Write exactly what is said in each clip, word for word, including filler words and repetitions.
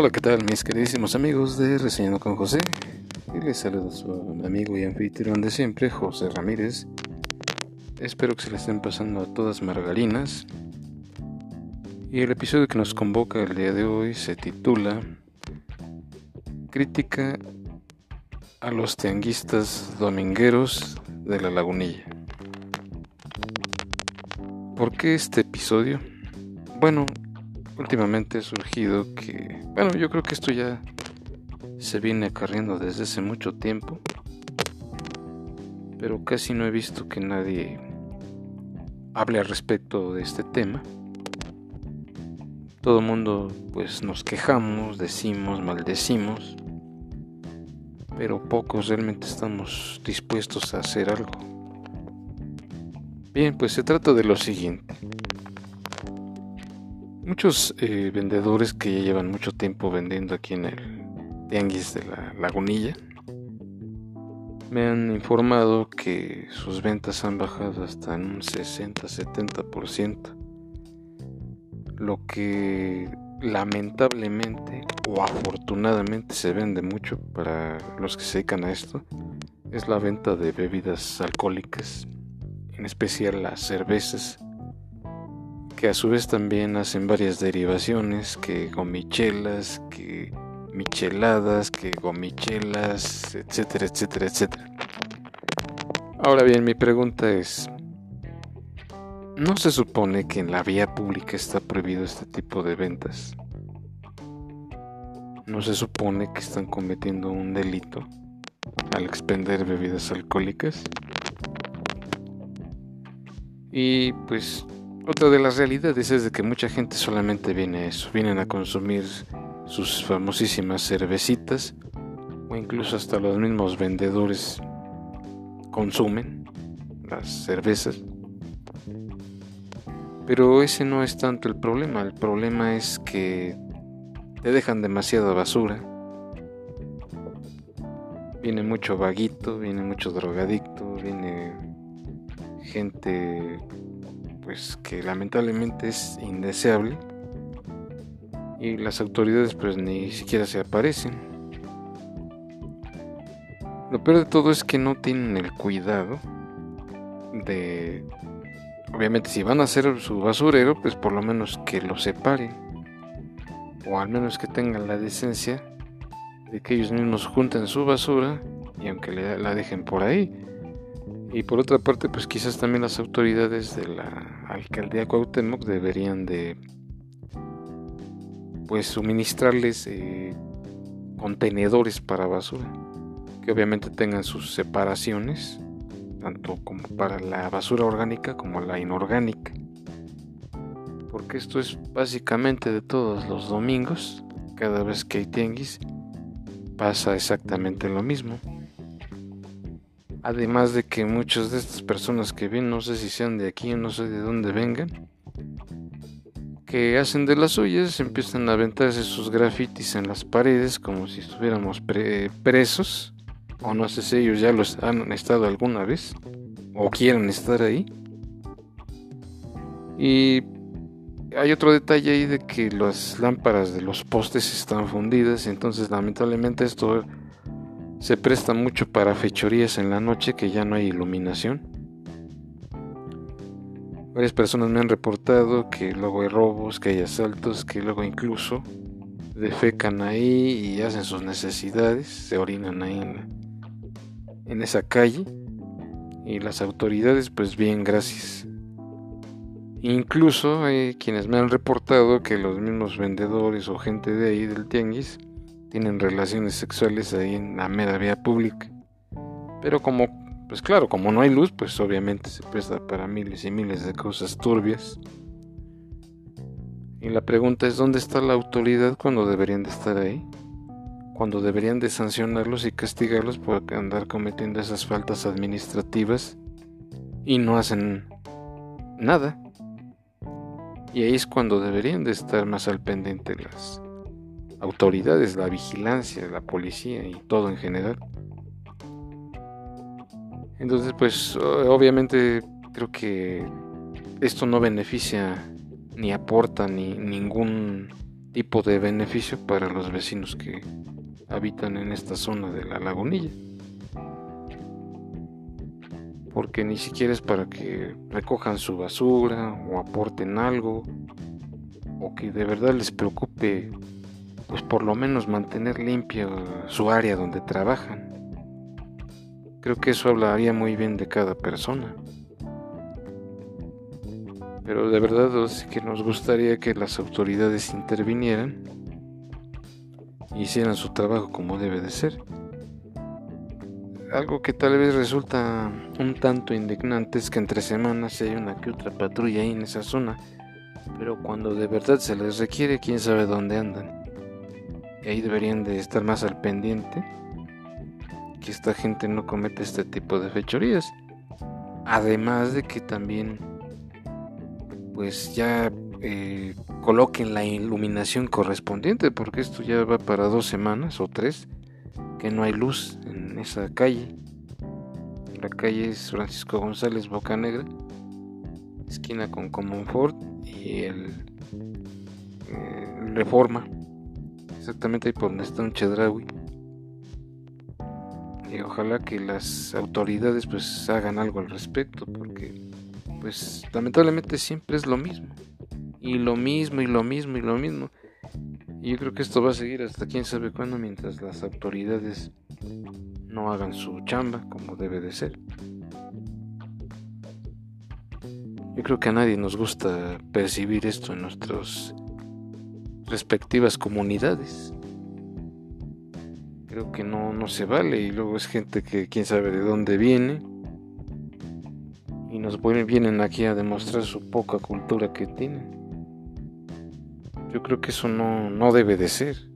Hola, ¿qué tal mis queridísimos amigos de Reseñando con José? Y les saluda su amigo y anfitrión de siempre, José Ramírez. Espero que se la estén pasando a todas margarinas. Y el episodio que nos convoca el día de hoy se titula Crítica a los tianguistas domingueros de la Lagunilla. ¿Por qué este episodio? Bueno, últimamente ha surgido que... Bueno, yo creo que esto ya se viene acarreando desde hace mucho tiempo, pero casi no he visto que nadie hable al respecto de este tema. Todo el mundo pues nos quejamos, decimos, maldecimos, pero pocos realmente estamos dispuestos a hacer algo. Bien, pues se trata de lo siguiente. Muchos eh, vendedores que ya llevan mucho tiempo vendiendo aquí en el Tianguis de la Lagunilla me han informado que sus ventas han bajado hasta en un sesenta a setenta por ciento, lo que lamentablemente o afortunadamente se vende mucho para los que se dedican a esto, es la venta de bebidas alcohólicas, en especial las cervezas, que a su vez también hacen varias derivaciones, que gomichelas, que micheladas, que gomichelas, etcétera, etcétera, etcétera. Ahora bien, mi pregunta es, ¿no se supone que en la vía pública está prohibido este tipo de ventas? ¿No se supone que están cometiendo un delito al expender bebidas alcohólicas? Y pues... otra de las realidades es de que mucha gente solamente viene a eso, vienen a consumir sus famosísimas cervecitas, o incluso hasta los mismos vendedores consumen las cervezas. Pero ese no es tanto el problema, el problema es que te dejan demasiada basura. Viene mucho vaguito, viene mucho drogadicto, viene gente... pues que lamentablemente es indeseable y las autoridades pues ni siquiera se aparecen. Lo peor de todo es que no tienen el cuidado de, obviamente si van a hacer su basurero, pues por lo menos que lo separen, o al menos que tengan la decencia de que ellos mismos junten su basura y aunque la dejen por ahí. Y por otra parte, pues quizás también las autoridades de la alcaldía Cuauhtémoc deberían de pues suministrarles eh, contenedores para basura, que obviamente tengan sus separaciones, tanto como para la basura orgánica como la inorgánica, porque esto es básicamente de todos los domingos, cada vez que hay tianguis pasa exactamente lo mismo. Además de que muchas de estas personas que vienen, no sé si sean de aquí o no sé de dónde vengan, que hacen de las suyas, empiezan a aventarse sus grafitis en las paredes como si estuviéramos pre- presos, o no sé si ellos ya los han estado alguna vez, o quieren estar ahí. Y hay otro detalle ahí de que las lámparas de los postes están fundidas, entonces lamentablemente esto... se presta mucho para fechorías en la noche que ya no hay iluminación. Varias personas me han reportado que luego hay robos, que hay asaltos, que luego incluso defecan ahí y hacen sus necesidades, se orinan ahí en, la, en esa calle, y las autoridades pues bien, gracias. Incluso hay quienes me han reportado que los mismos vendedores o gente de ahí del tianguis tienen relaciones sexuales ahí en la mera vía pública. Pero como, pues claro, como no hay luz, pues obviamente se presta para miles y miles de cosas turbias. Y la pregunta es, ¿dónde está la autoridad cuando deberían de estar ahí? Cuando deberían de sancionarlos y castigarlos por andar cometiendo esas faltas administrativas y no hacen nada. Y ahí es cuando deberían de estar más al pendiente las... autoridades, la vigilancia, la policía y todo en general. Entonces pues obviamente creo que esto no beneficia ni aporta ni ningún tipo de beneficio para los vecinos que habitan en esta zona de la Lagunilla, porque ni siquiera es para que recojan su basura o aporten algo, o que de verdad les preocupe pues por lo menos mantener limpia su área donde trabajan. Creo que eso hablaría muy bien de cada persona. Pero de verdad es que nos gustaría que las autoridades intervinieran e hicieran su trabajo como debe de ser. Algo que tal vez resulta un tanto indignante es que entre semanas si hay una que otra patrulla ahí en esa zona, pero cuando de verdad se les requiere, quién sabe dónde andan. Y ahí deberían de estar más al pendiente que esta gente no cometa este tipo de fechorías. Además de que también pues ya eh, coloquen la iluminación correspondiente, porque esto ya va para dos semanas o tres que no hay luz en esa calle. La calle es Francisco González Bocanegra, esquina con Comonfort y el eh, Reforma, exactamente ahí por donde está un Chedragui. Y ojalá que las autoridades pues hagan algo al respecto, porque pues lamentablemente siempre es lo mismo y lo mismo y lo mismo y lo mismo, y yo creo que esto va a seguir hasta quién sabe cuándo mientras las autoridades no hagan su chamba como debe de ser. Yo creo que a nadie nos gusta percibir esto en nuestras respectivas comunidades. Creo que no, no se vale, y luego es gente que quién sabe de dónde viene y nos vienen aquí a demostrar su poca cultura que tienen. Yo creo que eso no, no debe de ser.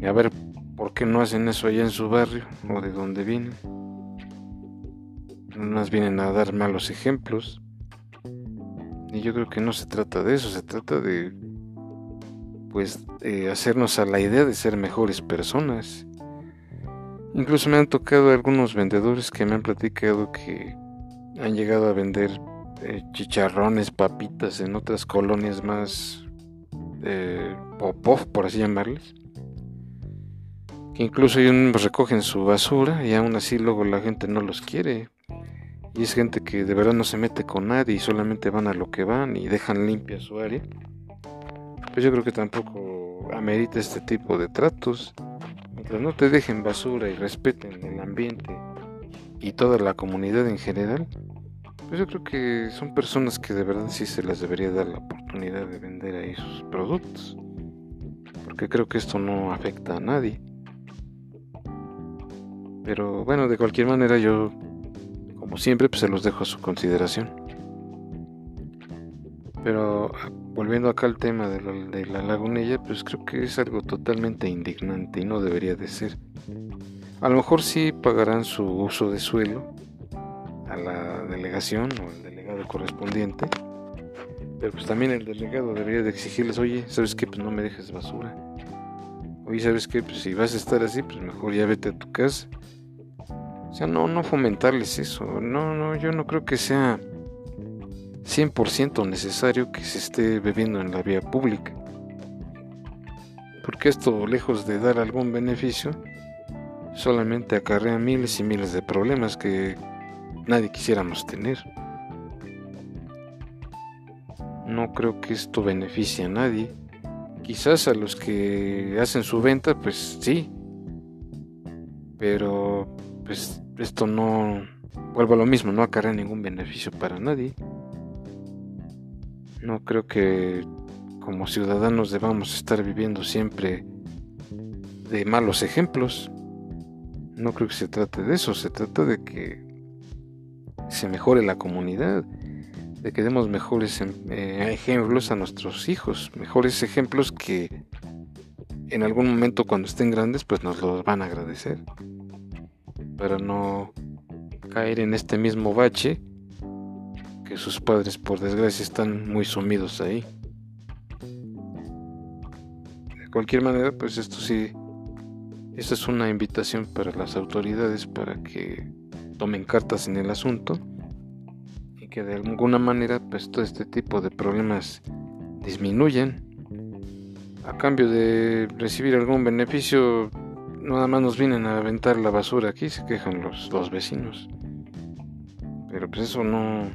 Y a ver, ¿por qué no hacen eso allá en su barrio o de dónde vienen? Más vienen a dar malos ejemplos, y yo creo que no se trata de eso, se trata de pues eh, hacernos a la idea de ser mejores personas. Incluso me han tocado algunos vendedores que me han platicado que han llegado a vender eh, chicharrones, papitas en otras colonias más eh, popov, por así llamarles, que incluso ellos mismos recogen su basura y aún así luego la gente no los quiere. Y es gente que de verdad no se mete con nadie y solamente van a lo que van y dejan limpia su área. Pues yo creo que tampoco amerita este tipo de tratos. Mientras no te dejen basura y respeten el ambiente y toda la comunidad en general, pues yo creo que son personas que de verdad sí se les debería dar la oportunidad de vender ahí sus productos, porque creo que esto no afecta a nadie. Pero bueno, de cualquier manera yo, como siempre, pues se los dejo a su consideración. Pero volviendo acá al tema de la, de la Lagunilla, pues creo que es algo totalmente indignante y no debería de ser. A lo mejor sí pagarán su uso de suelo a la delegación o al delegado correspondiente, pero pues también el delegado debería de exigirles: oye, ¿sabes qué? Pues no me dejes basura. Oye, ¿sabes qué? Pues si vas a estar así, pues mejor ya vete a tu casa. O sea, no, no fomentarles eso. No, no, yo no creo que sea cien por ciento necesario que se esté bebiendo en la vía pública, porque esto, lejos de dar algún beneficio, solamente acarrea miles y miles de problemas que nadie quisiéramos tener. No creo que esto beneficie a nadie. Quizás a los que hacen su venta, pues sí, pero pues esto no, vuelvo a lo mismo, no acarrea ningún beneficio para nadie. No creo que como ciudadanos debamos estar viviendo siempre de malos ejemplos. No creo que se trate de eso, se trata de que se mejore la comunidad, de que demos mejores ejemplos a nuestros hijos, mejores ejemplos que en algún momento cuando estén grandes pues nos los van a agradecer, para no caer en este mismo bache que sus padres por desgracia están muy sumidos ahí. De cualquier manera, pues esto sí, esta es una invitación para las autoridades para que tomen cartas en el asunto y que de alguna manera pues todo este tipo de problemas disminuyan. a cambio de recibir algún beneficio, nada más nos vienen a aventar la basura aquí, se quejan los, los vecinos. Pero pues eso no,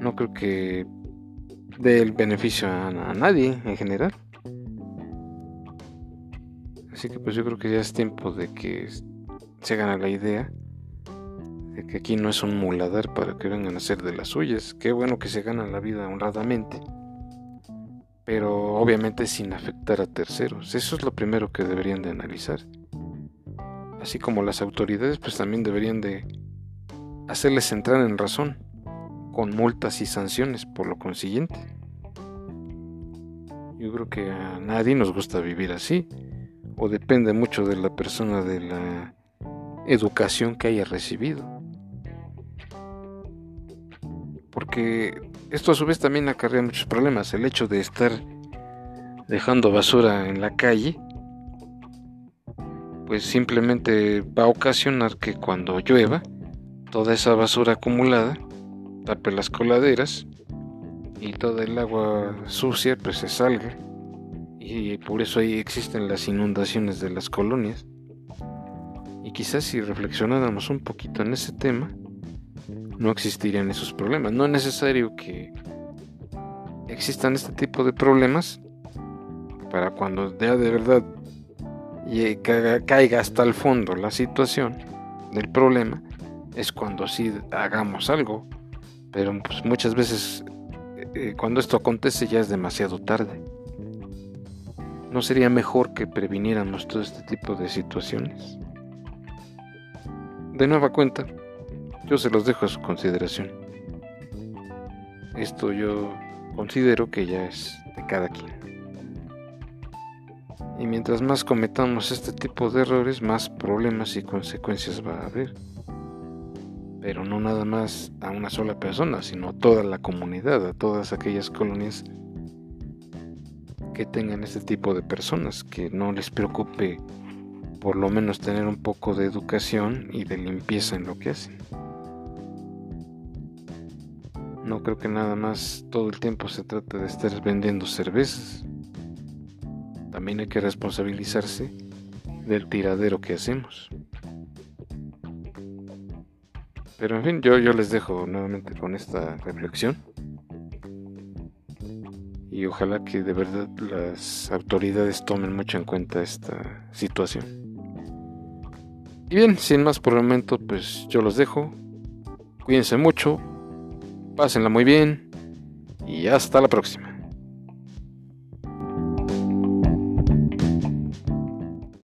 no creo que dé el beneficio a, a nadie en general. Así que pues yo creo que ya es tiempo de que se gana la idea de que aquí no es un muladar para que vengan a hacer de las suyas. Qué bueno que se gana la vida honradamente, pero obviamente sin afectar a terceros. Eso es lo primero que deberían de analizar. Así como las autoridades, pues también deberían de hacerles entrar en razón, con multas y sanciones por lo consiguiente. Yo creo que a nadie nos gusta vivir así, o depende mucho de la persona, de la educación que haya recibido. Porque esto a su vez también acarrea muchos problemas. El hecho de estar dejando basura en la calle, pues simplemente va a ocasionar que cuando llueva, toda esa basura acumulada tape las coladeras y toda el agua sucia pues se salga. Y por eso ahí existen las inundaciones de las colonias. Y quizás si reflexionáramos un poquito en ese tema, no existirían esos problemas. No es necesario que existan este tipo de problemas para cuando ya de verdad caiga hasta el fondo la situación del problema, es cuando sí hagamos algo. Pero pues muchas veces eh, cuando esto acontece ya es demasiado tarde. ¿No sería mejor que previniéramos todo este tipo de situaciones? De nueva cuenta, yo se los dejo a su consideración. Esto yo considero que ya es de cada quien. Y mientras más cometamos este tipo de errores, más problemas y consecuencias va a haber. Pero no nada más a una sola persona, sino a toda la comunidad, a todas aquellas colonias que tengan este tipo de personas, que no les preocupe por lo menos tener un poco de educación y de limpieza en lo que hacen. No creo que nada más todo el tiempo se trate de estar vendiendo cervezas. También hay que responsabilizarse del tiradero que hacemos. Pero en fin, yo, yo les dejo nuevamente con esta reflexión. Y ojalá que de verdad las autoridades tomen mucho en cuenta esta situación. Y bien, sin más por el momento, pues yo los dejo. Cuídense mucho, pásenla muy bien y hasta la próxima.